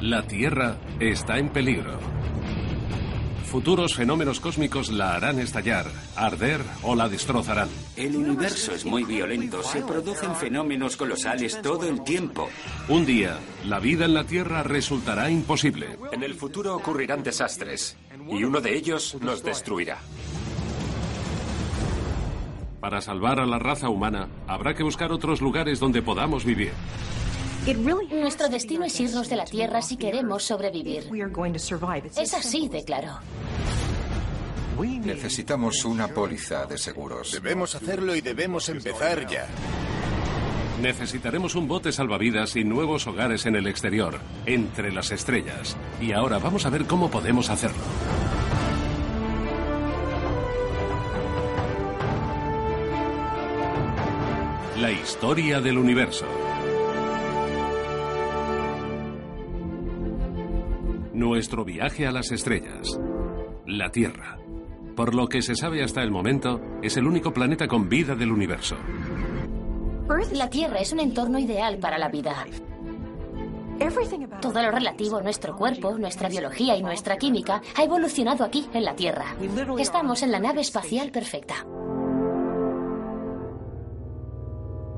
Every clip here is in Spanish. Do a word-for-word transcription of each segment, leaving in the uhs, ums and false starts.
La Tierra está en peligro. Futuros fenómenos cósmicos la harán estallar, arder o la destrozarán. El universo es muy violento, se producen fenómenos colosales todo el tiempo. Un día, la vida en la Tierra resultará imposible. En el futuro ocurrirán desastres, y uno de ellos nos destruirá. Para salvar a la raza humana, habrá que buscar otros lugares donde podamos vivir. Nuestro destino es irnos de la Tierra si queremos sobrevivir. Es así de claro. Necesitamos una póliza de seguros. Debemos hacerlo y debemos empezar ya. Necesitaremos un bote salvavidas y nuevos hogares en el exterior, entre las estrellas. Y ahora vamos a ver cómo podemos hacerlo. La historia del universo. Nuestro viaje a las estrellas. La Tierra, por lo que se sabe hasta el momento, es el único planeta con vida del universo. La Tierra es un entorno ideal para la vida. Todo lo relativo a nuestro cuerpo, nuestra biología y nuestra química ha evolucionado aquí, en la Tierra. Estamos en la nave espacial perfecta.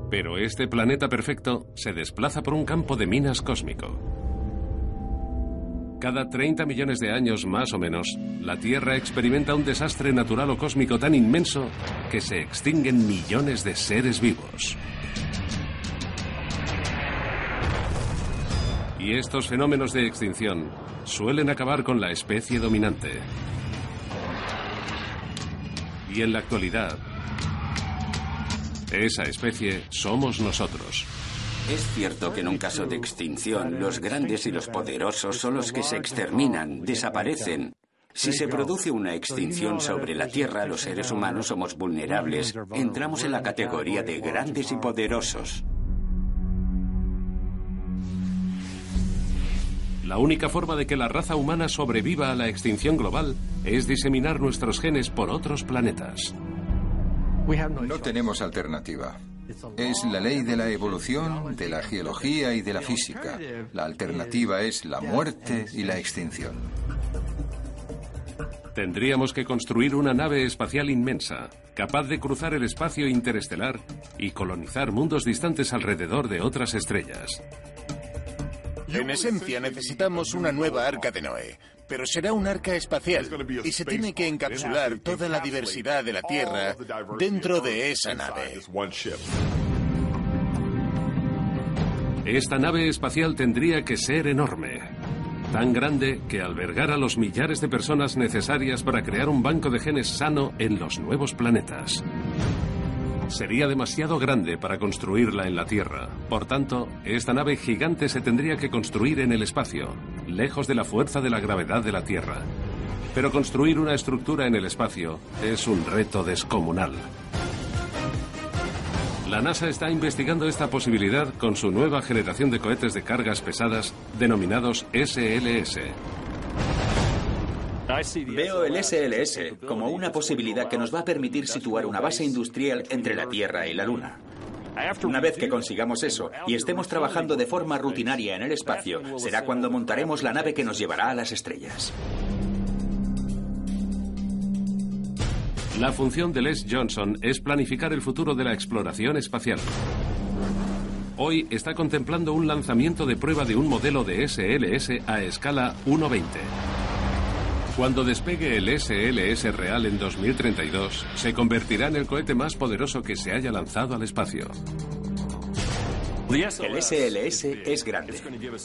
Pero este planeta perfecto se desplaza por un campo de minas cósmico. Cada treinta millones de años, más o menos, la Tierra experimenta un desastre natural o cósmico tan inmenso que se extinguen millones de seres vivos. Y estos fenómenos de extinción suelen acabar con la especie dominante. Y en la actualidad, esa especie somos nosotros. Es cierto que en un caso de extinción, los grandes y los poderosos son los que se exterminan, desaparecen. Si se produce una extinción sobre la Tierra, los seres humanos somos vulnerables. Entramos en la categoría de grandes y poderosos. La única forma de que la raza humana sobreviva a la extinción global es diseminar nuestros genes por otros planetas. No tenemos alternativa. Es la ley de la evolución, de la geología y de la física. La alternativa es la muerte y la extinción. Tendríamos que construir una nave espacial inmensa, capaz de cruzar el espacio interestelar y colonizar mundos distantes alrededor de otras estrellas. En esencia, necesitamos una nueva arca de Noé, pero será un arca espacial y se tiene que encapsular toda la diversidad de la Tierra dentro de esa nave. Esta nave espacial tendría que ser enorme, tan grande que albergara a los millares de personas necesarias para crear un banco de genes sano en los nuevos planetas. Sería demasiado grande para construirla en la Tierra. Por tanto, esta nave gigante se tendría que construir en el espacio, lejos de la fuerza de la gravedad de la Tierra. Pero construir una estructura en el espacio es un reto descomunal. La NASA está investigando esta posibilidad con su nueva generación de cohetes de cargas pesadas, denominados S L S. Veo el S L S como una posibilidad que nos va a permitir situar una base industrial entre la Tierra y la Luna. Una vez que consigamos eso y estemos trabajando de forma rutinaria en el espacio, será cuando montaremos la nave que nos llevará a las estrellas. La función de Les Johnson es planificar el futuro de la exploración espacial. Hoy está contemplando un lanzamiento de prueba de un modelo de S L S a escala uno veinte. Cuando despegue el S L S real en dos mil treinta y dos, se convertirá en el cohete más poderoso que se haya lanzado al espacio. El S L S es grande.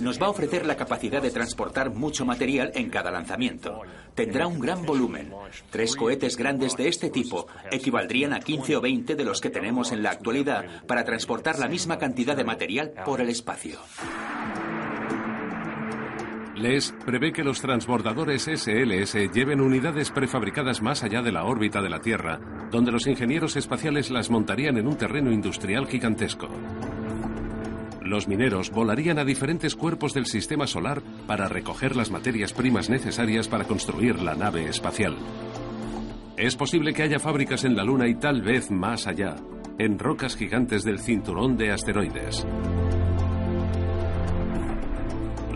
Nos va a ofrecer la capacidad de transportar mucho material en cada lanzamiento. Tendrá un gran volumen. Tres cohetes grandes de este tipo equivaldrían a quince o veinte de los que tenemos en la actualidad para transportar la misma cantidad de material por el espacio. Les prevé que los transbordadores S L S lleven unidades prefabricadas más allá de la órbita de la Tierra, donde los ingenieros espaciales las montarían en un terreno industrial gigantesco. Los mineros volarían a diferentes cuerpos del sistema solar para recoger las materias primas necesarias para construir la nave espacial. Es posible que haya fábricas en la Luna y tal vez más allá, en rocas gigantes del cinturón de asteroides.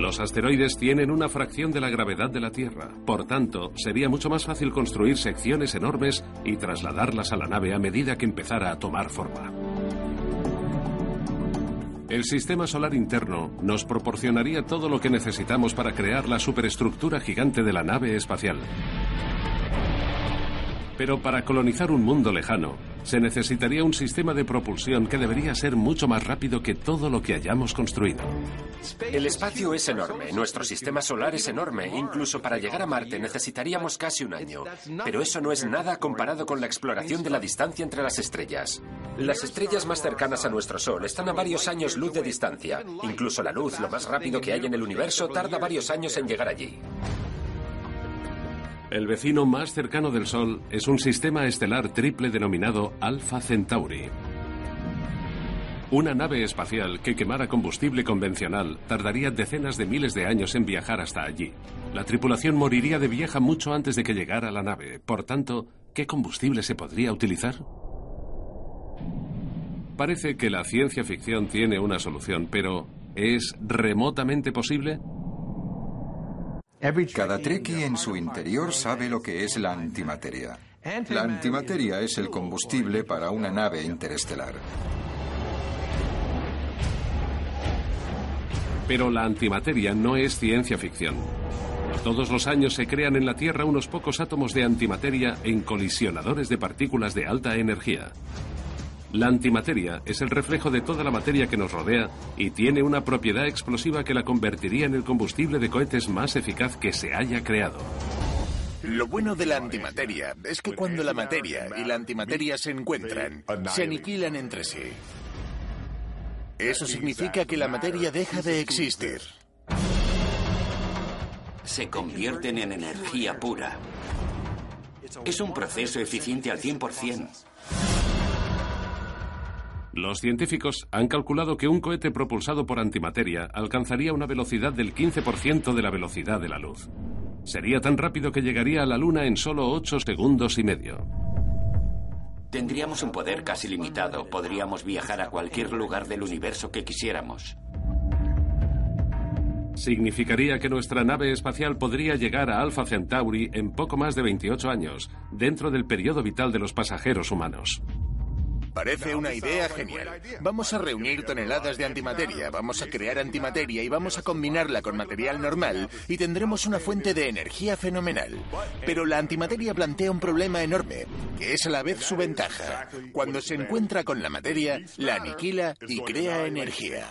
Los asteroides tienen una fracción de la gravedad de la Tierra. Por tanto, sería mucho más fácil construir secciones enormes y trasladarlas a la nave a medida que empezara a tomar forma. El sistema solar interno nos proporcionaría todo lo que necesitamos para crear la superestructura gigante de la nave espacial. Pero para colonizar un mundo lejano, se necesitaría un sistema de propulsión que debería ser mucho más rápido que todo lo que hayamos construido. El espacio es enorme, nuestro sistema solar es enorme, incluso para llegar a Marte necesitaríamos casi un año. Pero eso no es nada comparado con la exploración de la distancia entre las estrellas. Las estrellas más cercanas a nuestro Sol están a varios años luz de distancia. Incluso la luz, lo más rápido que hay en el universo, tarda varios años en llegar allí. El vecino más cercano del Sol es un sistema estelar triple denominado Alpha Centauri. Una nave espacial que quemara combustible convencional tardaría decenas de miles de años en viajar hasta allí. La tripulación moriría de vieja mucho antes de que llegara la nave. Por tanto, ¿qué combustible se podría utilizar? Parece que la ciencia ficción tiene una solución, pero ¿es remotamente posible? Cada trekkie en su interior sabe lo que es la antimateria. La antimateria es el combustible para una nave interestelar. Pero la antimateria no es ciencia ficción. Todos los años se crean en la Tierra unos pocos átomos de antimateria en colisionadores de partículas de alta energía. La antimateria es el reflejo de toda la materia que nos rodea y tiene una propiedad explosiva que la convertiría en el combustible de cohetes más eficaz que se haya creado. Lo bueno de la antimateria es que cuando la materia y la antimateria se encuentran, se aniquilan entre sí. Eso significa que la materia deja de existir. Se convierten en energía pura. Es un proceso eficiente al cien por cien. Los científicos han calculado que un cohete propulsado por antimateria alcanzaría una velocidad del quince por ciento de la velocidad de la luz. Sería tan rápido que llegaría a la Luna en solo ocho segundos y medio. Tendríamos un poder casi limitado. Podríamos viajar a cualquier lugar del universo que quisiéramos. Significaría que nuestra nave espacial podría llegar a Alpha Centauri en poco más de veintiocho años, dentro del periodo vital de los pasajeros humanos. Parece una idea genial. Vamos a reunir toneladas de antimateria, vamos a crear antimateria y vamos a combinarla con material normal y tendremos una fuente de energía fenomenal. Pero la antimateria plantea un problema enorme, que es a la vez su ventaja. Cuando se encuentra con la materia, la aniquila y crea energía.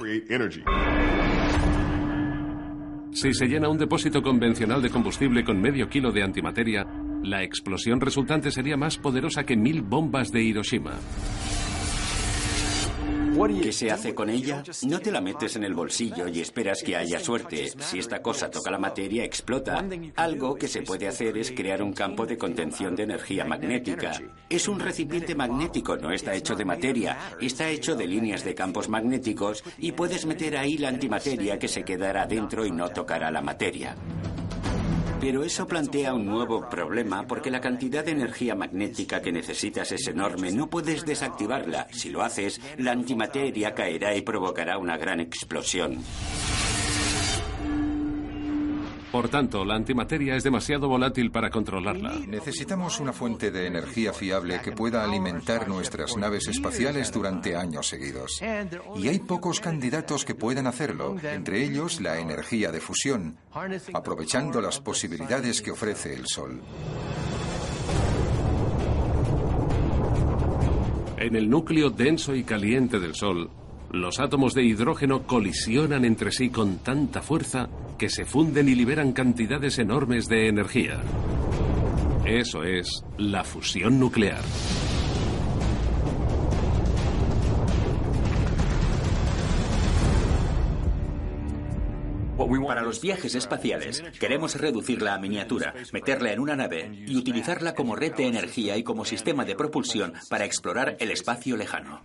Si se llena un depósito convencional de combustible con medio kilo de antimateria, la explosión resultante sería más poderosa que mil bombas de Hiroshima. ¿Qué se hace con ella? No te la metes en el bolsillo y esperas que haya suerte. Si esta cosa toca la materia, explota. Algo que se puede hacer es crear un campo de contención de energía magnética. Es un recipiente magnético, no está hecho de materia. Está hecho de líneas de campos magnéticos y puedes meter ahí la antimateria que se quedará dentro y no tocará la materia. Pero eso plantea un nuevo problema porque la cantidad de energía magnética que necesitas es enorme. No puedes desactivarla. Si lo haces, la antimateria caerá y provocará una gran explosión. Por tanto, la antimateria es demasiado volátil para controlarla. Necesitamos una fuente de energía fiable que pueda alimentar nuestras naves espaciales durante años seguidos. Y hay pocos candidatos que puedan hacerlo, entre ellos la energía de fusión, aprovechando las posibilidades que ofrece el Sol. En el núcleo denso y caliente del Sol, los átomos de hidrógeno colisionan entre sí con tanta fuerza que se funden y liberan cantidades enormes de energía. Eso es la fusión nuclear. Para los viajes espaciales, queremos reducirla a miniatura, meterla en una nave y utilizarla como red de energía y como sistema de propulsión para explorar el espacio lejano.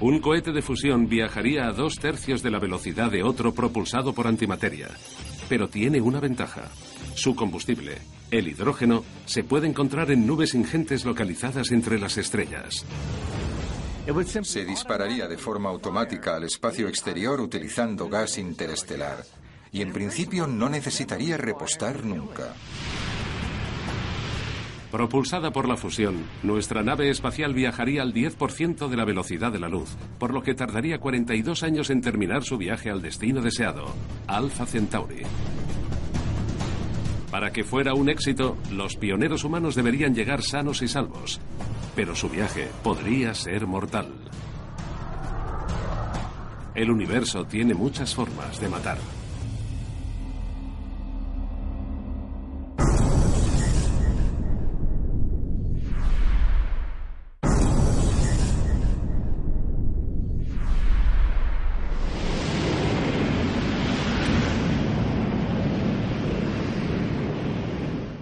Un cohete de fusión viajaría a dos tercios de la velocidad de otro propulsado por antimateria. Pero tiene una ventaja. Su combustible, el hidrógeno, se puede encontrar en nubes ingentes localizadas entre las estrellas. se dispararía de forma automática al espacio exterior utilizando gas interestelar y en principio no necesitaría repostar nunca. Propulsada por la fusión, nuestra nave espacial viajaría al diez por ciento de la velocidad de la luz, por lo que tardaría cuarenta y dos años en terminar su viaje al destino deseado, Alpha Centauri. Para que fuera un éxito, los pioneros humanos deberían llegar sanos y salvos, pero su viaje podría ser mortal. El universo tiene muchas formas de matar.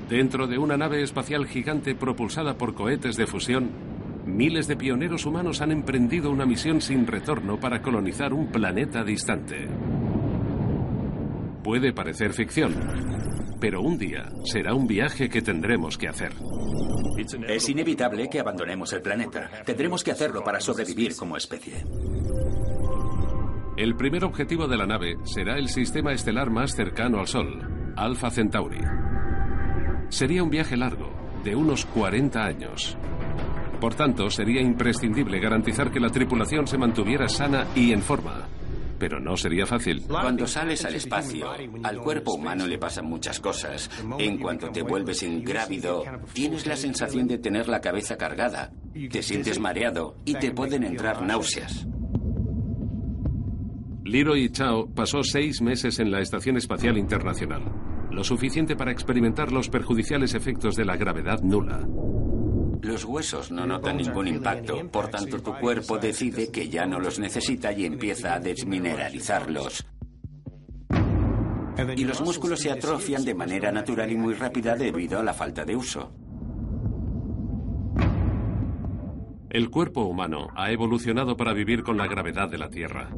Dentro de una nave espacial gigante propulsada por cohetes de fusión, miles de pioneros humanos han emprendido una misión sin retorno para colonizar un planeta distante. Puede parecer ficción, pero un día será un viaje que tendremos que hacer. Es inevitable que abandonemos el planeta. Tendremos que hacerlo para sobrevivir como especie. El primer objetivo de la nave será el sistema estelar más cercano al Sol, Alpha Centauri. Sería un viaje largo, de unos cuarenta años. Por tanto, sería imprescindible garantizar que la tripulación se mantuviera sana y en forma. Pero no sería fácil. Cuando sales al espacio, al cuerpo humano le pasan muchas cosas. En cuanto te vuelves ingrávido, tienes la sensación de tener la cabeza cargada. Te sientes mareado y te pueden entrar náuseas. Leroy Chao pasó seis meses en la Estación Espacial Internacional, lo suficiente para experimentar los perjudiciales efectos de la gravedad nula. Los huesos no notan ningún impacto, por tanto tu cuerpo decide que ya no los necesita y empieza a desmineralizarlos. Y los músculos se atrofian de manera natural y muy rápida debido a la falta de uso. El cuerpo humano ha evolucionado para vivir con la gravedad de la Tierra.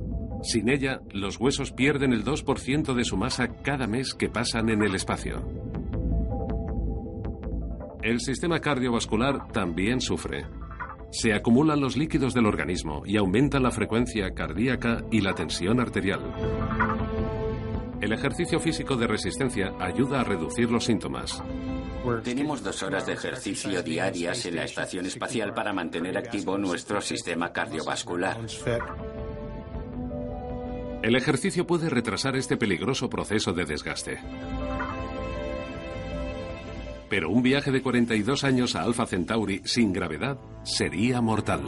Sin ella, los huesos pierden el dos por ciento de su masa cada mes que pasan en el espacio. El sistema cardiovascular también sufre. Se acumulan los líquidos del organismo y aumenta la frecuencia cardíaca y la tensión arterial. El ejercicio físico de resistencia ayuda a reducir los síntomas. Tenemos dos horas de ejercicio diarias en la estación espacial para mantener activo nuestro sistema cardiovascular. El ejercicio puede retrasar este peligroso proceso de desgaste. Pero un viaje de cuarenta y dos años a Alpha Centauri sin gravedad sería mortal.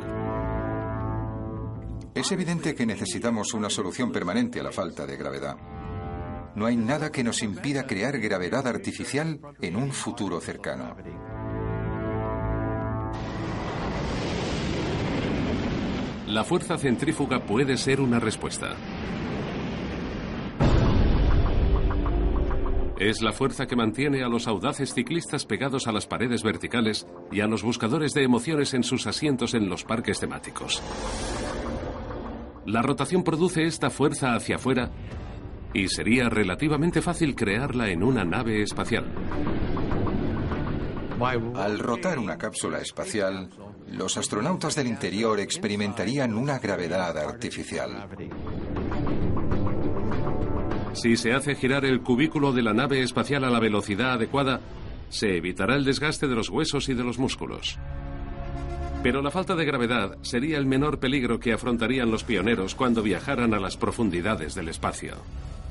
Es evidente que necesitamos una solución permanente a la falta de gravedad. No hay nada que nos impida crear gravedad artificial en un futuro cercano. La fuerza centrífuga puede ser una respuesta. Es la fuerza que mantiene a los audaces ciclistas pegados a las paredes verticales y a los buscadores de emociones en sus asientos en los parques temáticos. La rotación produce esta fuerza hacia afuera y sería relativamente fácil crearla en una nave espacial. Al rotar una cápsula espacial, los astronautas del interior experimentarían una gravedad artificial. Si se hace girar el cubículo de la nave espacial a la velocidad adecuada, se evitará el desgaste de los huesos y de los músculos. Pero la falta de gravedad sería el menor peligro que afrontarían los pioneros cuando viajaran a las profundidades del espacio.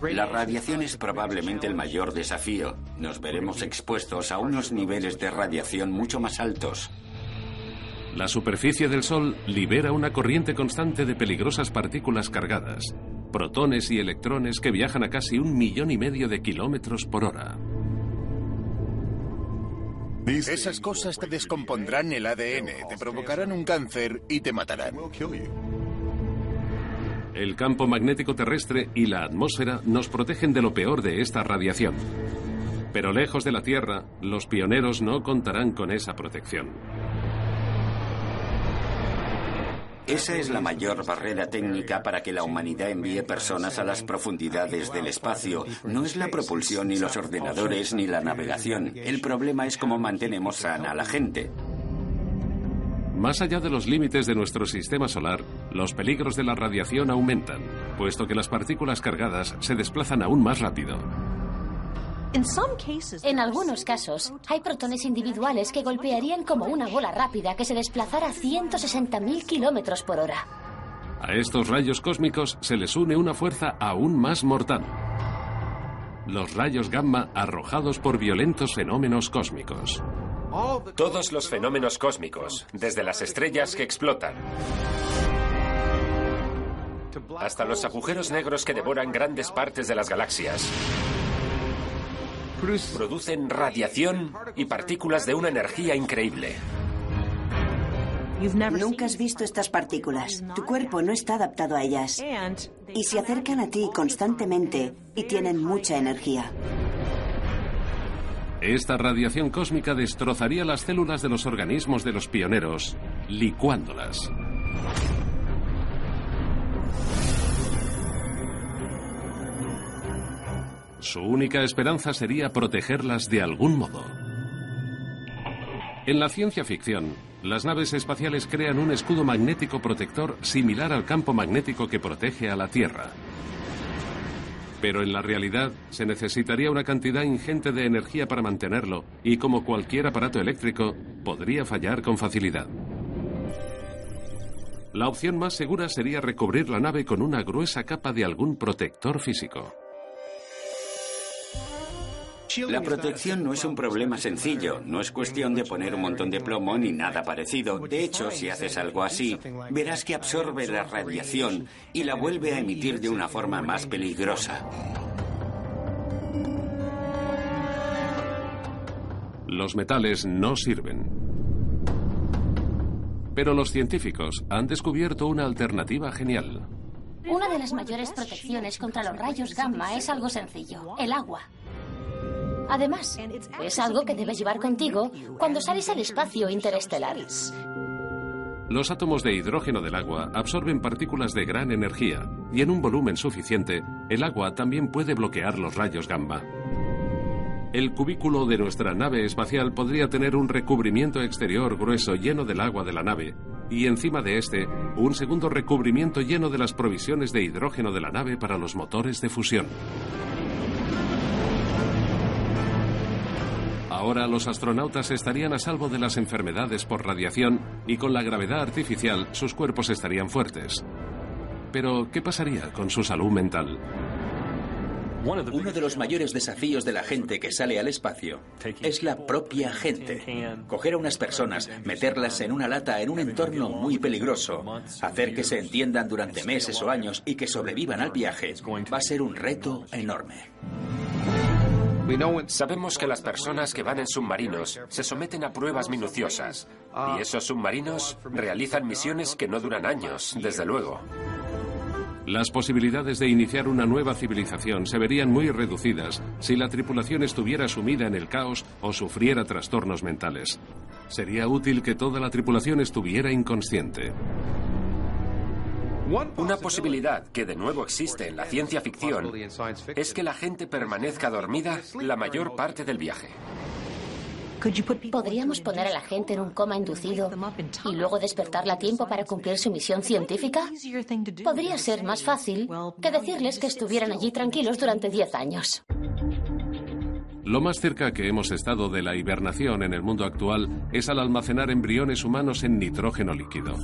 La radiación es probablemente el mayor desafío. Nos veremos expuestos a unos niveles de radiación mucho más altos. La superficie del Sol libera una corriente constante de peligrosas partículas cargadas, protones y electrones que viajan a casi un millón y medio de kilómetros por hora. Esas cosas te descompondrán el A D N, te provocarán un cáncer y te matarán. El campo magnético terrestre y la atmósfera nos protegen de lo peor de esta radiación. Pero lejos de la Tierra, los pioneros no contarán con esa protección. Esa es la mayor barrera técnica para que la humanidad envíe personas a las profundidades del espacio. No es la propulsión, ni los ordenadores, ni la navegación. El problema es cómo mantenemos sana a la gente. Más allá de los límites de nuestro sistema solar, los peligros de la radiación aumentan, puesto que las partículas cargadas se desplazan aún más rápido. En algunos casos, hay protones individuales que golpearían como una bola rápida que se desplazara a ciento sesenta mil kilómetros por hora. A estos rayos cósmicos se les une una fuerza aún más mortal: los rayos gamma arrojados por violentos fenómenos cósmicos. Todos los fenómenos cósmicos, desde las estrellas que explotan hasta los agujeros negros que devoran grandes partes de las galaxias, producen radiación y partículas de una energía increíble. Nunca has visto estas partículas. Tu cuerpo no está adaptado a ellas. Y se acercan a ti constantemente y tienen mucha energía. Esta radiación cósmica destrozaría las células de los organismos de los pioneros, licuándolas. Su única esperanza sería protegerlas de algún modo. En la ciencia ficción, las naves espaciales crean un escudo magnético protector similar al campo magnético que protege a la Tierra. Pero en la realidad, se necesitaría una cantidad ingente de energía para mantenerlo, y como cualquier aparato eléctrico, podría fallar con facilidad. La opción más segura sería recubrir la nave con una gruesa capa de algún protector físico. La protección no es un problema sencillo, no es cuestión de poner un montón de plomo ni nada parecido. De hecho, si haces algo así, verás que absorbe la radiación y la vuelve a emitir de una forma más peligrosa. Los metales no sirven. Pero los científicos han descubierto una alternativa genial. Una de las mayores protecciones contra los rayos gamma es algo sencillo: el agua. Además, es algo que debes llevar contigo cuando sales al espacio interestelar. Los átomos de hidrógeno del agua absorben partículas de gran energía y en un volumen suficiente, el agua también puede bloquear los rayos gamma. El cubículo de nuestra nave espacial podría tener un recubrimiento exterior grueso lleno del agua de la nave y encima de este, un segundo recubrimiento lleno de las provisiones de hidrógeno de la nave para los motores de fusión. Ahora los astronautas estarían a salvo de las enfermedades por radiación y con la gravedad artificial sus cuerpos estarían fuertes. Pero, ¿qué pasaría con su salud mental? Uno de los mayores desafíos de la gente que sale al espacio es la propia gente. Coger a unas personas, meterlas en una lata en un entorno muy peligroso, hacer que se entiendan durante meses o años y que sobrevivan al viaje, va a ser un reto enorme. Sabemos que las personas que van en submarinos se someten a pruebas minuciosas y esos submarinos realizan misiones que no duran años, desde luego. Las posibilidades de iniciar una nueva civilización se verían muy reducidas si la tripulación estuviera sumida en el caos o sufriera trastornos mentales. Sería útil que toda la tripulación estuviera inconsciente. Una posibilidad que de nuevo existe en la ciencia ficción es que la gente permanezca dormida la mayor parte del viaje. ¿Podríamos poner a la gente en un coma inducido y luego despertarla a tiempo para cumplir su misión científica? Podría ser más fácil que decirles que estuvieran allí tranquilos durante diez años. Lo más cerca que hemos estado de la hibernación en el mundo actual es al almacenar embriones humanos en nitrógeno líquido.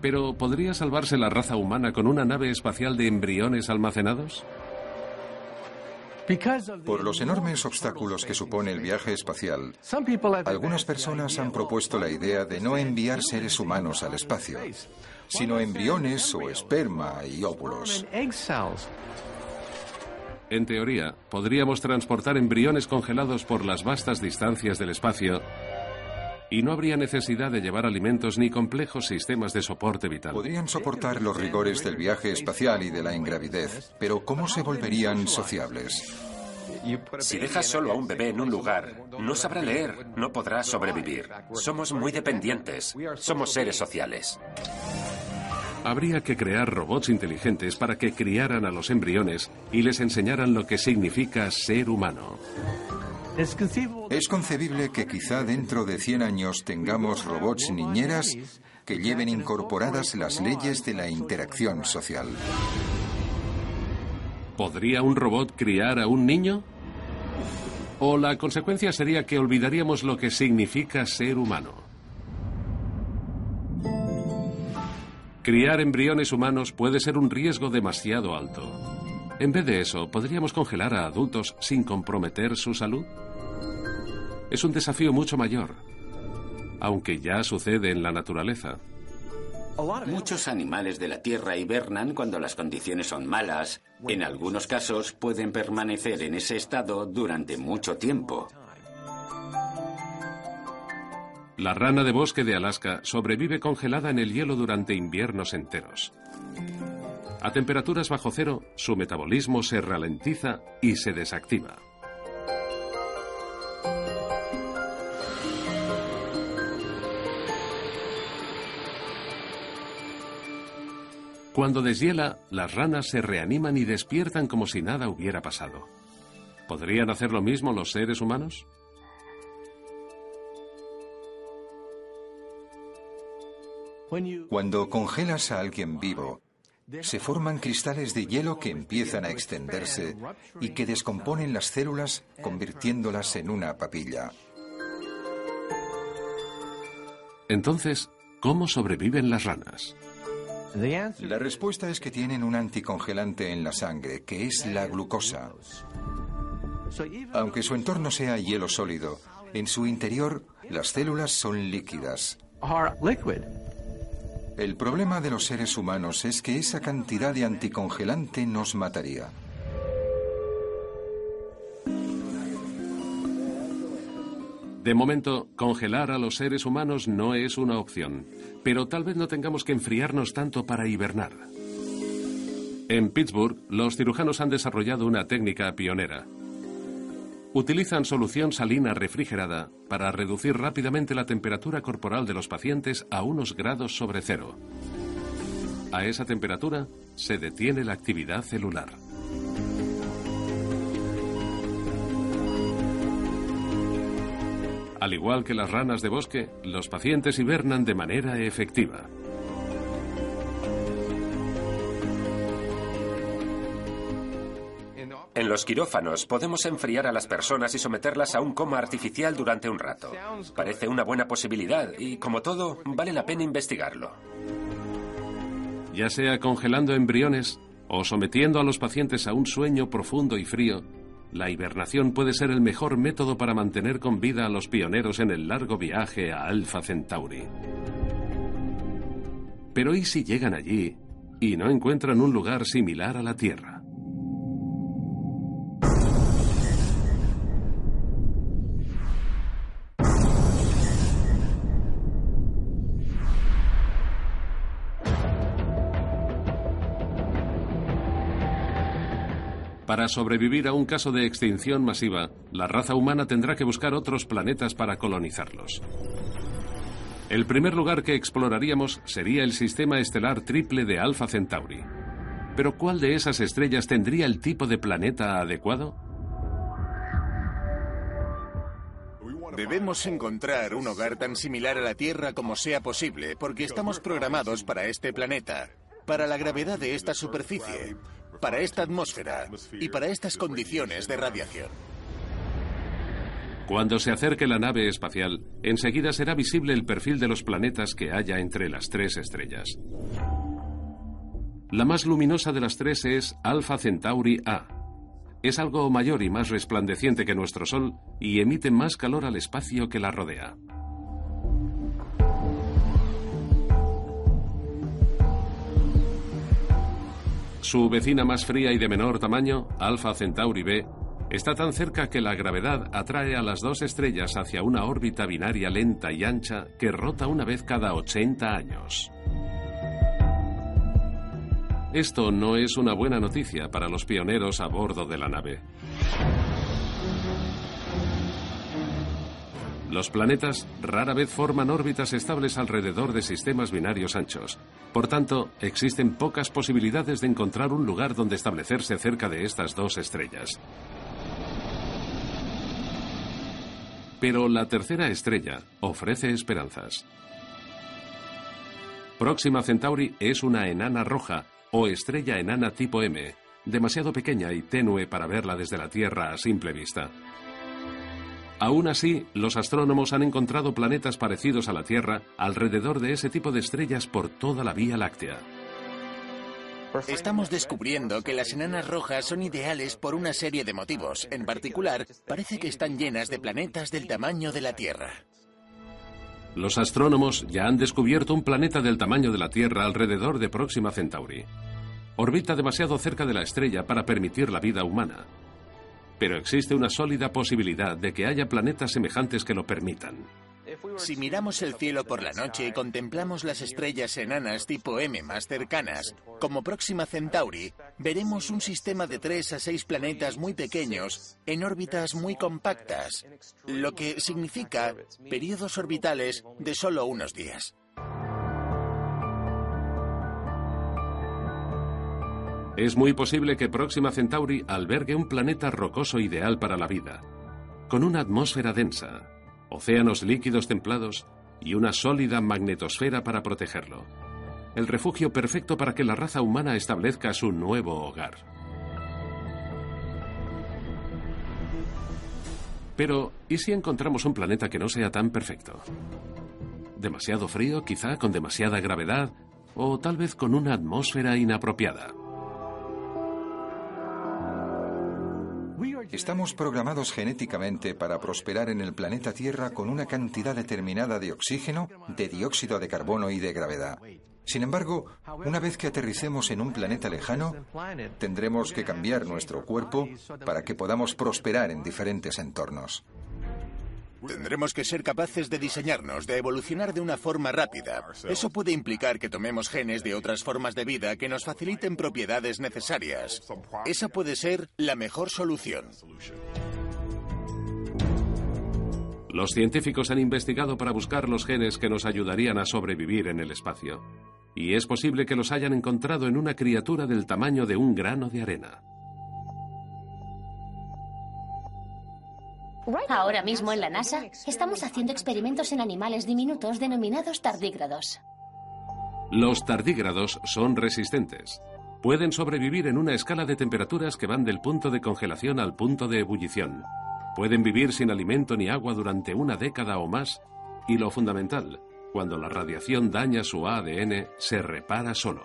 Pero, ¿podría salvarse la raza humana con una nave espacial de embriones almacenados? Por los enormes obstáculos que supone el viaje espacial, algunas personas han propuesto la idea de no enviar seres humanos al espacio, sino embriones o esperma y óvulos. En teoría, podríamos transportar embriones congelados por las vastas distancias del espacio y no habría necesidad de llevar alimentos ni complejos sistemas de soporte vital. Podrían soportar los rigores del viaje espacial y de la ingravidez, pero ¿cómo se volverían sociables? Si dejas solo a un bebé en un lugar, no sabrá leer, no podrá sobrevivir. Somos muy dependientes, somos seres sociales. Habría que crear robots inteligentes para que criaran a los embriones y les enseñaran lo que significa ser humano. Es concebible que quizá dentro de cien años tengamos robots niñeras que lleven incorporadas las leyes de la interacción social. ¿Podría un robot criar a un niño? ¿O la consecuencia sería que olvidaríamos lo que significa ser humano? Criar embriones humanos puede ser un riesgo demasiado alto. En vez de eso, ¿podríamos congelar a adultos sin comprometer su salud? Es un desafío mucho mayor, aunque ya sucede en la naturaleza. Muchos animales de la Tierra hibernan cuando las condiciones son malas. En algunos casos pueden permanecer en ese estado durante mucho tiempo. La rana de bosque de Alaska sobrevive congelada en el hielo durante inviernos enteros. A temperaturas bajo cero, su metabolismo se ralentiza y se desactiva. Cuando deshiela, las ranas se reaniman y despiertan como si nada hubiera pasado. ¿Podrían hacer lo mismo los seres humanos? Cuando congelas a alguien vivo, se forman cristales de hielo que empiezan a extenderse y que descomponen las células, convirtiéndolas en una papilla. Entonces, ¿cómo sobreviven las ranas? La respuesta es que tienen un anticongelante en la sangre, que es la glucosa. Aunque su entorno sea hielo sólido, en su interior las células son líquidas. El problema de los seres humanos es que esa cantidad de anticongelante nos mataría. De momento, congelar a los seres humanos no es una opción, pero tal vez no tengamos que enfriarnos tanto para hibernar. En Pittsburgh, los cirujanos han desarrollado una técnica pionera. Utilizan solución salina refrigerada para reducir rápidamente la temperatura corporal de los pacientes a unos grados sobre cero. A esa temperatura se detiene la actividad celular. Al igual que las ranas de bosque, los pacientes hibernan de manera efectiva. En los quirófanos podemos enfriar a las personas y someterlas a un coma artificial durante un rato. Parece una buena posibilidad y, como todo, vale la pena investigarlo. Ya sea congelando embriones o sometiendo a los pacientes a un sueño profundo y frío, la hibernación puede ser el mejor método para mantener con vida a los pioneros en el largo viaje a Alpha Centauri. Pero ¿y si llegan allí y no encuentran un lugar similar a la Tierra? Para sobrevivir a un caso de extinción masiva, la raza humana tendrá que buscar otros planetas para colonizarlos. El primer lugar que exploraríamos sería el sistema estelar triple de Alpha Centauri. Pero ¿cuál de esas estrellas tendría el tipo de planeta adecuado? Debemos encontrar un hogar tan similar a la Tierra como sea posible, porque estamos programados para este planeta, para la gravedad de esta superficie, para esta atmósfera y para estas condiciones de radiación. Cuando se acerque la nave espacial, enseguida será visible el perfil de los planetas que haya entre las tres estrellas. La más luminosa de las tres es Alpha Centauri A. Es algo mayor y más resplandeciente que nuestro Sol y emite más calor al espacio que la rodea. Su vecina más fría y de menor tamaño, Alpha Centauri B, está tan cerca que la gravedad atrae a las dos estrellas hacia una órbita binaria lenta y ancha que rota una vez cada ochenta años. Esto no es una buena noticia para los pioneros a bordo de la nave. Los planetas rara vez forman órbitas estables alrededor de sistemas binarios anchos. Por tanto, existen pocas posibilidades de encontrar un lugar donde establecerse cerca de estas dos estrellas. Pero la tercera estrella ofrece esperanzas. Próxima Centauri es una enana roja o estrella enana tipo M, demasiado pequeña y tenue para verla desde la Tierra a simple vista. Aún así, los astrónomos han encontrado planetas parecidos a la Tierra alrededor de ese tipo de estrellas por toda la Vía Láctea. Estamos descubriendo que las enanas rojas son ideales por una serie de motivos. En particular, parece que están llenas de planetas del tamaño de la Tierra. Los astrónomos ya han descubierto un planeta del tamaño de la Tierra alrededor de Próxima Centauri. Orbita demasiado cerca de la estrella para permitir la vida humana. Pero existe una sólida posibilidad de que haya planetas semejantes que lo permitan. Si miramos el cielo por la noche y contemplamos las estrellas enanas tipo M más cercanas, como Próxima Centauri, veremos un sistema de tres a seis planetas muy pequeños, en órbitas muy compactas, lo que significa periodos orbitales de solo unos días. Es muy posible que Próxima Centauri albergue un planeta rocoso ideal para la vida, con una atmósfera densa, océanos líquidos templados y una sólida magnetosfera para protegerlo. El refugio perfecto para que la raza humana establezca su nuevo hogar. Pero, ¿y si encontramos un planeta que no sea tan perfecto? Demasiado frío, quizá con demasiada gravedad, o tal vez con una atmósfera inapropiada. Estamos programados genéticamente para prosperar en el planeta Tierra con una cantidad determinada de oxígeno, de dióxido de carbono y de gravedad. Sin embargo, una vez que aterricemos en un planeta lejano, tendremos que cambiar nuestro cuerpo para que podamos prosperar en diferentes entornos. Tendremos que ser capaces de diseñarnos, de evolucionar de una forma rápida. Eso puede implicar que tomemos genes de otras formas de vida que nos faciliten propiedades necesarias. Esa puede ser la mejor solución. Los científicos han investigado para buscar los genes que nos ayudarían a sobrevivir en el espacio. Y es posible que los hayan encontrado en una criatura del tamaño de un grano de arena. Ahora mismo en la NASA estamos haciendo experimentos en animales diminutos denominados tardígrados. Los tardígrados son resistentes. Pueden sobrevivir en una escala de temperaturas que van del punto de congelación al punto de ebullición. Pueden vivir sin alimento ni agua durante una década o más. Y lo fundamental, cuando la radiación daña su A D N, se repara solo.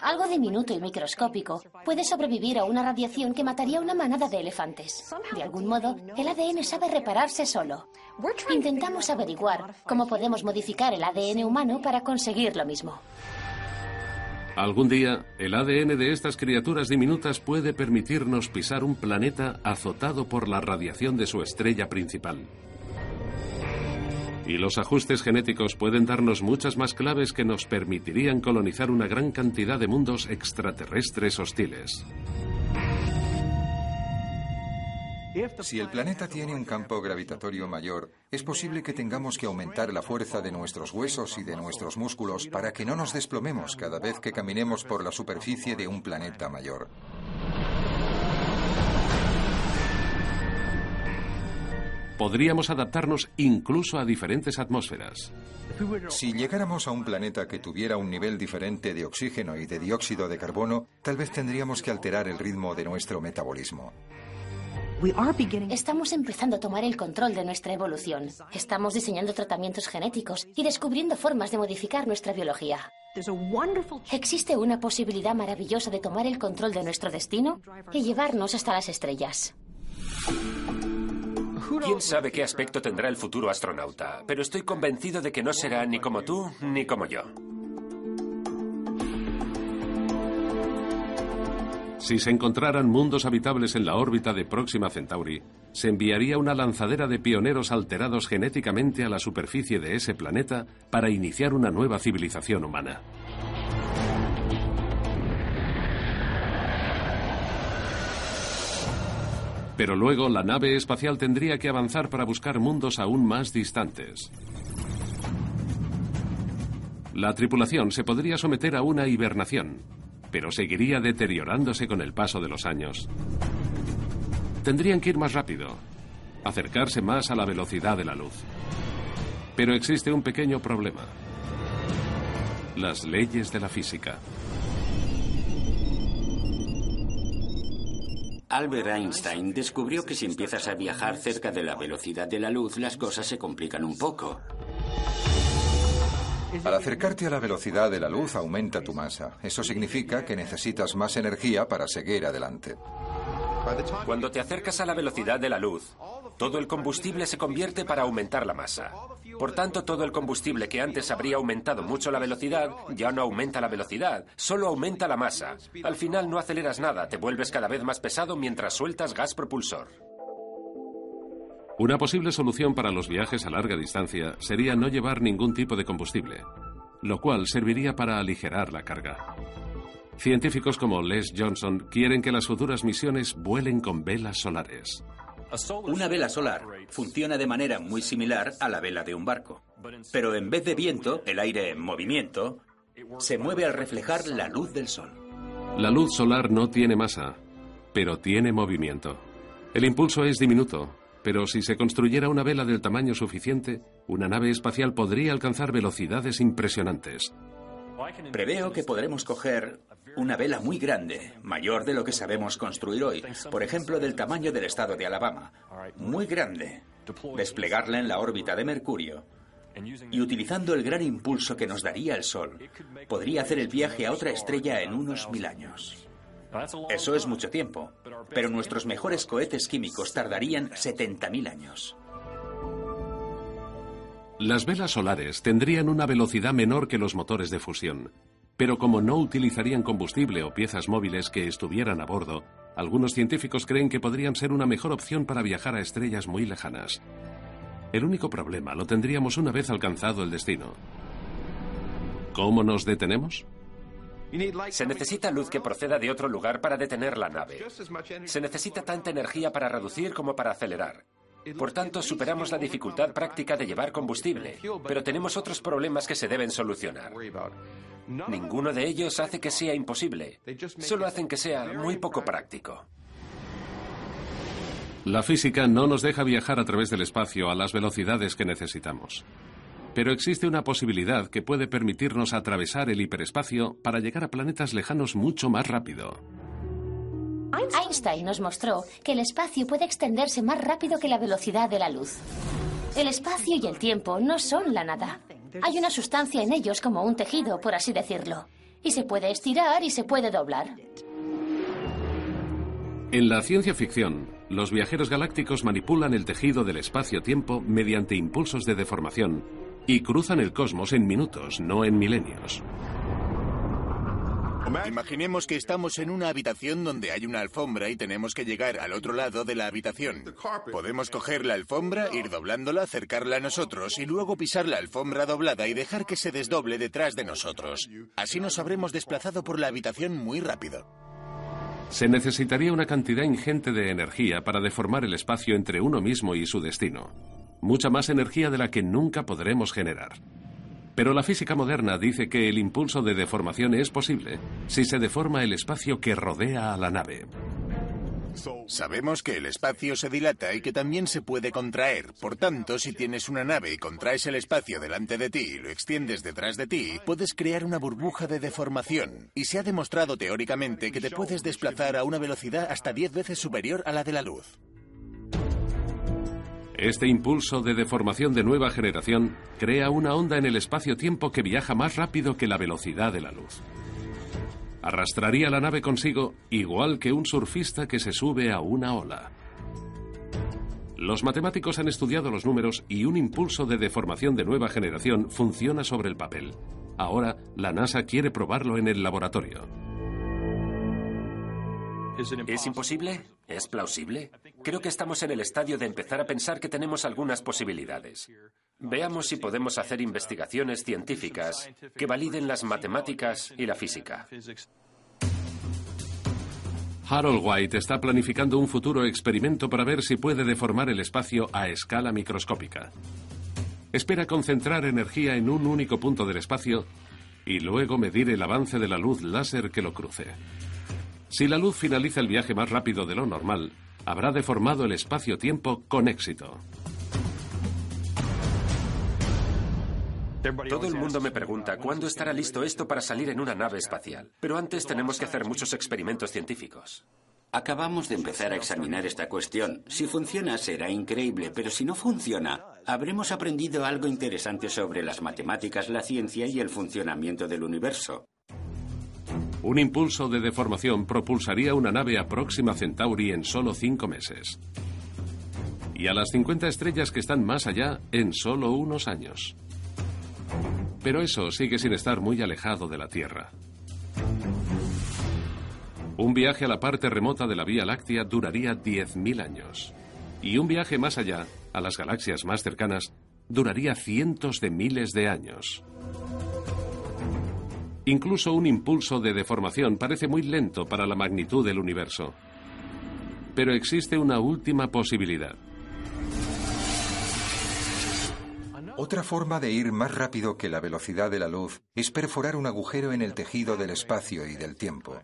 Algo diminuto y microscópico puede sobrevivir a una radiación que mataría a una manada de elefantes. De algún modo, el A D N sabe repararse solo. Intentamos averiguar cómo podemos modificar el A D N humano para conseguir lo mismo. Algún día, el A D N de estas criaturas diminutas puede permitirnos pisar un planeta azotado por la radiación de su estrella principal. Y los ajustes genéticos pueden darnos muchas más claves que nos permitirían colonizar una gran cantidad de mundos extraterrestres hostiles. Si el planeta tiene un campo gravitatorio mayor, es posible que tengamos que aumentar la fuerza de nuestros huesos y de nuestros músculos para que no nos desplomemos cada vez que caminemos por la superficie de un planeta mayor. Podríamos adaptarnos incluso a diferentes atmósferas. Si llegáramos a un planeta que tuviera un nivel diferente de oxígeno y de dióxido de carbono, tal vez tendríamos que alterar el ritmo de nuestro metabolismo. Estamos empezando a tomar el control de nuestra evolución. Estamos diseñando tratamientos genéticos y descubriendo formas de modificar nuestra biología. Existe una posibilidad maravillosa de tomar el control de nuestro destino y llevarnos hasta las estrellas. ¿Quién sabe qué aspecto tendrá el futuro astronauta? Pero estoy convencido de que no será ni como tú, ni como yo. Si se encontraran mundos habitables en la órbita de Próxima Centauri, se enviaría una lanzadera de pioneros alterados genéticamente a la superficie de ese planeta para iniciar una nueva civilización humana. Pero luego la nave espacial tendría que avanzar para buscar mundos aún más distantes. La tripulación se podría someter a una hibernación, pero seguiría deteriorándose con el paso de los años. Tendrían que ir más rápido, acercarse más a la velocidad de la luz. Pero existe un pequeño problema: las leyes de la física. Albert Einstein descubrió que si empiezas a viajar cerca de la velocidad de la luz, las cosas se complican un poco. Al acercarte a la velocidad de la luz, aumenta tu masa. Eso significa que necesitas más energía para seguir adelante. Cuando te acercas a la velocidad de la luz, todo el combustible se convierte para aumentar la masa. Por tanto, todo el combustible que antes habría aumentado mucho la velocidad, ya no aumenta la velocidad, solo aumenta la masa. Al final no aceleras nada, te vuelves cada vez más pesado mientras sueltas gas propulsor. Una posible solución para los viajes a larga distancia sería no llevar ningún tipo de combustible, lo cual serviría para aligerar la carga. Científicos como Les Johnson quieren que las futuras misiones vuelen con velas solares. Una vela solar funciona de manera muy similar a la vela de un barco, pero en vez de viento, el aire en movimiento se mueve al reflejar la luz del sol. La luz solar no tiene masa, pero tiene movimiento. El impulso es diminuto, pero si se construyera una vela del tamaño suficiente, una nave espacial podría alcanzar velocidades impresionantes. Preveo que podremos coger una vela muy grande, mayor de lo que sabemos construir hoy, por ejemplo del tamaño del estado de Alabama, muy grande, desplegarla en la órbita de Mercurio y utilizando el gran impulso que nos daría el Sol, podría hacer el viaje a otra estrella en unos mil años. Eso es mucho tiempo, pero nuestros mejores cohetes químicos tardarían setenta mil años. Las velas solares tendrían una velocidad menor que los motores de fusión, pero como no utilizarían combustible o piezas móviles que estuvieran a bordo, algunos científicos creen que podrían ser una mejor opción para viajar a estrellas muy lejanas. El único problema lo tendríamos una vez alcanzado el destino. ¿Cómo nos detenemos? Se necesita luz que proceda de otro lugar para detener la nave. Se necesita tanta energía para reducir como para acelerar. Por tanto, superamos la dificultad práctica de llevar combustible, pero tenemos otros problemas que se deben solucionar. Ninguno de ellos hace que sea imposible, solo hacen que sea muy poco práctico. La física no nos deja viajar a través del espacio a las velocidades que necesitamos. Pero existe una posibilidad que puede permitirnos atravesar el hiperespacio para llegar a planetas lejanos mucho más rápido. Einstein nos mostró que el espacio puede extenderse más rápido que la velocidad de la luz. El espacio y el tiempo no son la nada. Hay una sustancia en ellos como un tejido, por así decirlo. Y se puede estirar y se puede doblar. En la ciencia ficción, los viajeros galácticos manipulan el tejido del espacio-tiempo mediante impulsos de deformación y cruzan el cosmos en minutos, no en milenios. Imaginemos que estamos en una habitación donde hay una alfombra y tenemos que llegar al otro lado de la habitación. Podemos coger la alfombra, ir doblándola, acercarla a nosotros y luego pisar la alfombra doblada y dejar que se desdoble detrás de nosotros. Así nos habremos desplazado por la habitación muy rápido. Se necesitaría una cantidad ingente de energía para deformar el espacio entre uno mismo y su destino. Mucha más energía de la que nunca podremos generar. Pero la física moderna dice que el impulso de deformación es posible si se deforma el espacio que rodea a la nave. Sabemos que el espacio se dilata y que también se puede contraer. Por tanto, si tienes una nave y contraes el espacio delante de ti y lo extiendes detrás de ti, puedes crear una burbuja de deformación. Y se ha demostrado teóricamente que te puedes desplazar a una velocidad hasta diez veces superior a la de la luz. Este impulso de deformación de nueva generación crea una onda en el espacio-tiempo que viaja más rápido que la velocidad de la luz. Arrastraría la nave consigo, igual que un surfista que se sube a una ola. Los matemáticos han estudiado los números y un impulso de deformación de nueva generación funciona sobre el papel. Ahora, la NASA quiere probarlo en el laboratorio. ¿Es imposible? ¿Es plausible? Creo que estamos en el estadio de empezar a pensar que tenemos algunas posibilidades. Veamos si podemos hacer investigaciones científicas que validen las matemáticas y la física. Harold White está planificando un futuro experimento para ver si puede deformar el espacio a escala microscópica. Espera concentrar energía en un único punto del espacio y luego medir el avance de la luz láser que lo cruce. Si la luz finaliza el viaje más rápido de lo normal, habrá deformado el espacio-tiempo con éxito. Todo el mundo me pregunta, ¿cuándo estará listo esto para salir en una nave espacial? Pero antes tenemos que hacer muchos experimentos científicos. Acabamos de empezar a examinar esta cuestión. Si funciona, será increíble, pero si no funciona, habremos aprendido algo interesante sobre las matemáticas, la ciencia y el funcionamiento del universo. Un impulso de deformación propulsaría una nave a Próxima Centauri en solo cinco meses. Y a las cincuenta estrellas que están más allá en solo unos años. Pero eso sigue sin estar muy alejado de la Tierra. Un viaje a la parte remota de la Vía Láctea duraría diez mil años. Y un viaje más allá, a las galaxias más cercanas, duraría cientos de miles de años. Incluso un impulso de deformación parece muy lento para la magnitud del universo. Pero existe una última posibilidad. Otra forma de ir más rápido que la velocidad de la luz es perforar un agujero en el tejido del espacio y del tiempo.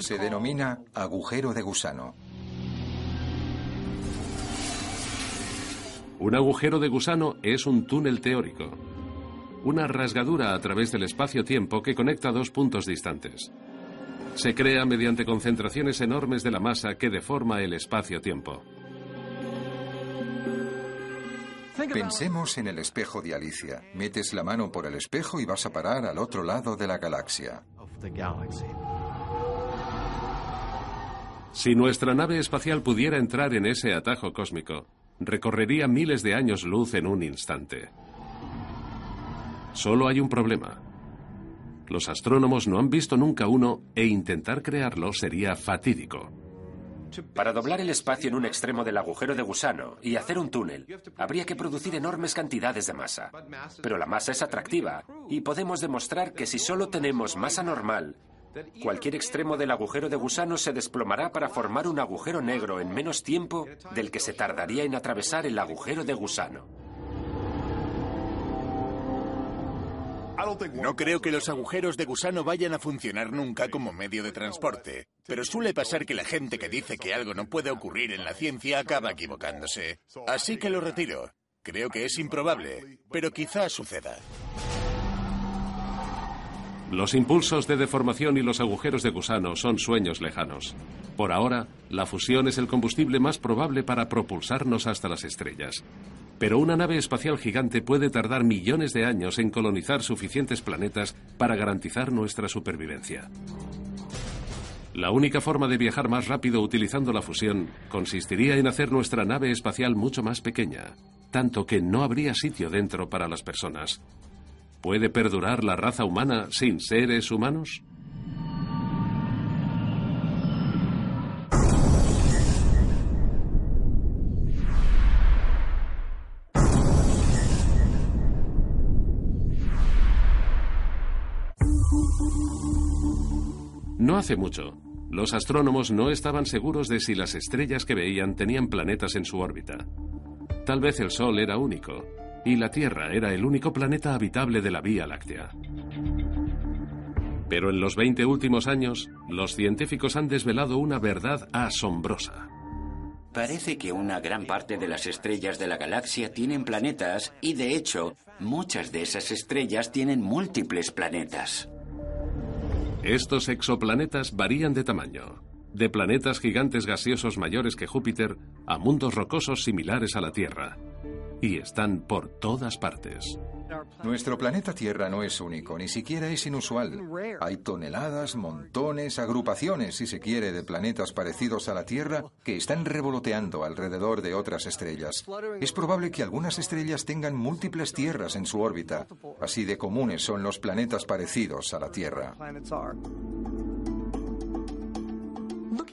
Se denomina agujero de gusano. Un agujero de gusano es un túnel teórico, una rasgadura a través del espacio-tiempo que conecta dos puntos distantes. Se crea mediante concentraciones enormes de la masa que deforma el espacio-tiempo. Pensemos en el espejo de Alicia. Metes la mano por el espejo y vas a parar al otro lado de la galaxia. Si nuestra nave espacial pudiera entrar en ese atajo cósmico, recorrería miles de años luz en un instante. Solo hay un problema. Los astrónomos no han visto nunca uno e intentar crearlo sería fatídico. Para doblar el espacio en un extremo del agujero de gusano y hacer un túnel, habría que producir enormes cantidades de masa. Pero la masa es atractiva y podemos demostrar que si solo tenemos masa normal, cualquier extremo del agujero de gusano se desplomará para formar un agujero negro en menos tiempo del que se tardaría en atravesar el agujero de gusano. No creo que los agujeros de gusano vayan a funcionar nunca como medio de transporte, pero suele pasar que la gente que dice que algo no puede ocurrir en la ciencia acaba equivocándose. Así que lo retiro. Creo que es improbable, pero quizá suceda. Los impulsos de deformación y los agujeros de gusano son sueños lejanos. Por ahora, la fusión es el combustible más probable para propulsarnos hasta las estrellas. Pero una nave espacial gigante puede tardar millones de años en colonizar suficientes planetas para garantizar nuestra supervivencia. La única forma de viajar más rápido utilizando la fusión consistiría en hacer nuestra nave espacial mucho más pequeña, tanto que no habría sitio dentro para las personas. ¿Puede perdurar la raza humana sin seres humanos? No hace mucho, los astrónomos no estaban seguros de si las estrellas que veían tenían planetas en su órbita. Tal vez el Sol era único. Y la Tierra era el único planeta habitable de la Vía Láctea. Pero en los veinte últimos años, los científicos han desvelado una verdad asombrosa. Parece que una gran parte de las estrellas de la galaxia tienen planetas y, de hecho, muchas de esas estrellas tienen múltiples planetas. Estos exoplanetas varían de tamaño, de planetas gigantes gaseosos mayores que Júpiter a mundos rocosos similares a la Tierra. Y están por todas partes. Nuestro planeta Tierra no es único, ni siquiera es inusual. Hay toneladas, montones, agrupaciones, si se quiere, de planetas parecidos a la Tierra que están revoloteando alrededor de otras estrellas. Es probable que algunas estrellas tengan múltiples tierras en su órbita. Así de comunes son los planetas parecidos a la Tierra.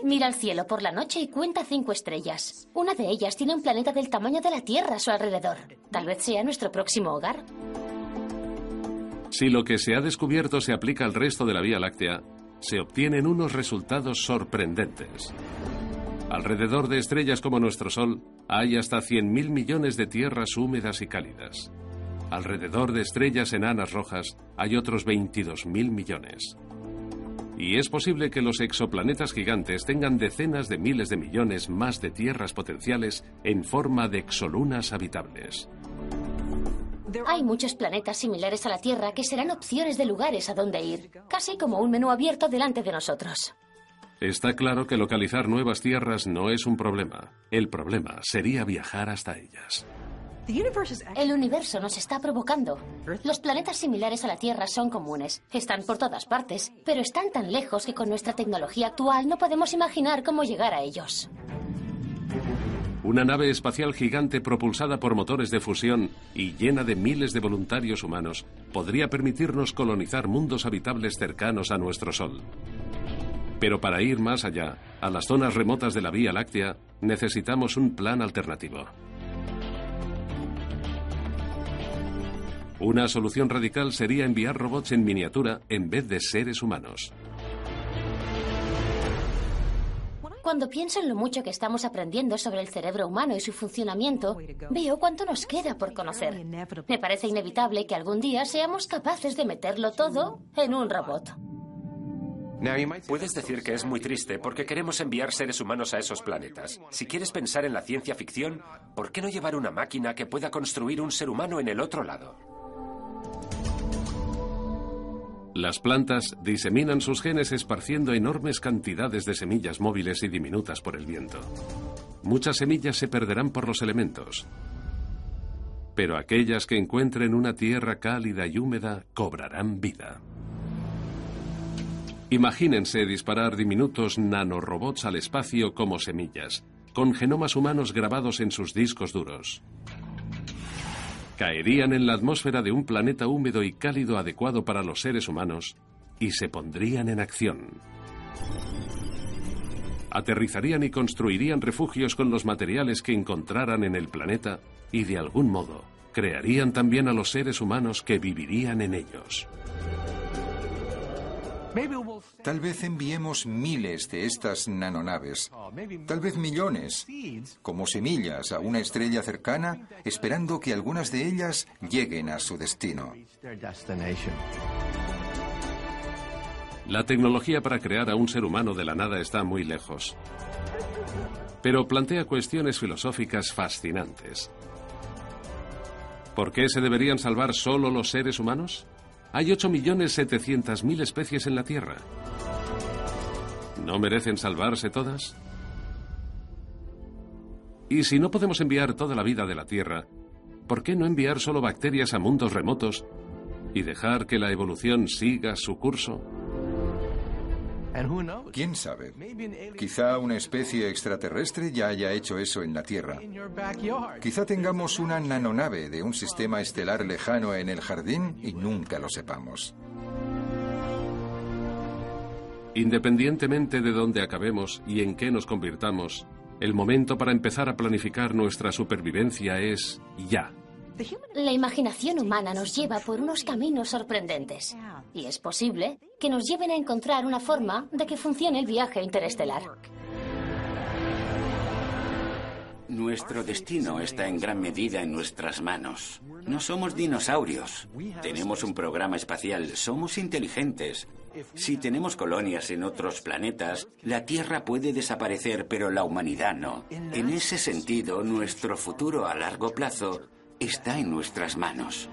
Mira al cielo por la noche y cuenta cinco estrellas. Una de ellas tiene un planeta del tamaño de la Tierra a su alrededor. Tal vez sea nuestro próximo hogar. Si lo que se ha descubierto se aplica al resto de la Vía Láctea, se obtienen unos resultados sorprendentes. Alrededor de estrellas como nuestro Sol, hay hasta cien mil millones de tierras húmedas y cálidas. Alrededor de estrellas enanas rojas, hay otros veintidós mil millones. Y es posible que los exoplanetas gigantes tengan decenas de miles de millones más de tierras potenciales en forma de exolunas habitables. Hay muchos planetas similares a la Tierra que serán opciones de lugares a donde ir, casi como un menú abierto delante de nosotros. Está claro que localizar nuevas tierras no es un problema. El problema sería viajar hasta ellas. El universo nos está provocando. Los planetas similares a la Tierra son comunes, están por todas partes, pero están tan lejos que con nuestra tecnología actual no podemos imaginar cómo llegar a ellos. Una nave espacial gigante propulsada por motores de fusión y llena de miles de voluntarios humanos podría permitirnos colonizar mundos habitables cercanos a nuestro Sol. Pero para ir más allá, a las zonas remotas de la Vía Láctea, necesitamos un plan alternativo. Una solución radical sería enviar robots en miniatura en vez de seres humanos. Cuando pienso en lo mucho que estamos aprendiendo sobre el cerebro humano y su funcionamiento, veo cuánto nos queda por conocer. Me parece inevitable que algún día seamos capaces de meterlo todo en un robot. Puedes decir que es muy triste porque queremos enviar seres humanos a esos planetas. Si quieres pensar en la ciencia ficción, ¿por qué no llevar una máquina que pueda construir un ser humano en el otro lado? Las plantas diseminan sus genes esparciendo enormes cantidades de semillas móviles y diminutas por el viento. Muchas semillas se perderán por los elementos, pero aquellas que encuentren una tierra cálida y húmeda cobrarán vida. Imagínense disparar diminutos nanorobots al espacio como semillas, con genomas humanos grabados en sus discos duros. Caerían en la atmósfera de un planeta húmedo y cálido adecuado para los seres humanos y se pondrían en acción. Aterrizarían y construirían refugios con los materiales que encontraran en el planeta y de algún modo crearían también a los seres humanos que vivirían en ellos. Tal vez enviemos miles de estas nanonaves, tal vez millones, como semillas a una estrella cercana, esperando que algunas de ellas lleguen a su destino. La tecnología para crear a un ser humano de la nada está muy lejos, pero plantea cuestiones filosóficas fascinantes. ¿Por qué se deberían salvar solo los seres humanos? Hay ocho millones setecientas mil especies en la Tierra. ¿No merecen salvarse todas? Y si no podemos enviar toda la vida de la Tierra, ¿por qué no enviar solo bacterias a mundos remotos y dejar que la evolución siga su curso? ¿Quién sabe? Quizá una especie extraterrestre ya haya hecho eso en la Tierra. Quizá tengamos una nanonave de un sistema estelar lejano en el jardín y nunca lo sepamos. Independientemente de dónde acabemos y en qué nos convirtamos, el momento para empezar a planificar nuestra supervivencia es ya. La imaginación humana nos lleva por unos caminos sorprendentes y es posible que nos lleven a encontrar una forma de que funcione el viaje interestelar. Nuestro destino está en gran medida en nuestras manos. No somos dinosaurios. Tenemos un programa espacial. Somos inteligentes. Si tenemos colonias en otros planetas, la Tierra puede desaparecer, pero la humanidad no. En ese sentido, nuestro futuro a largo plazo está en nuestras manos.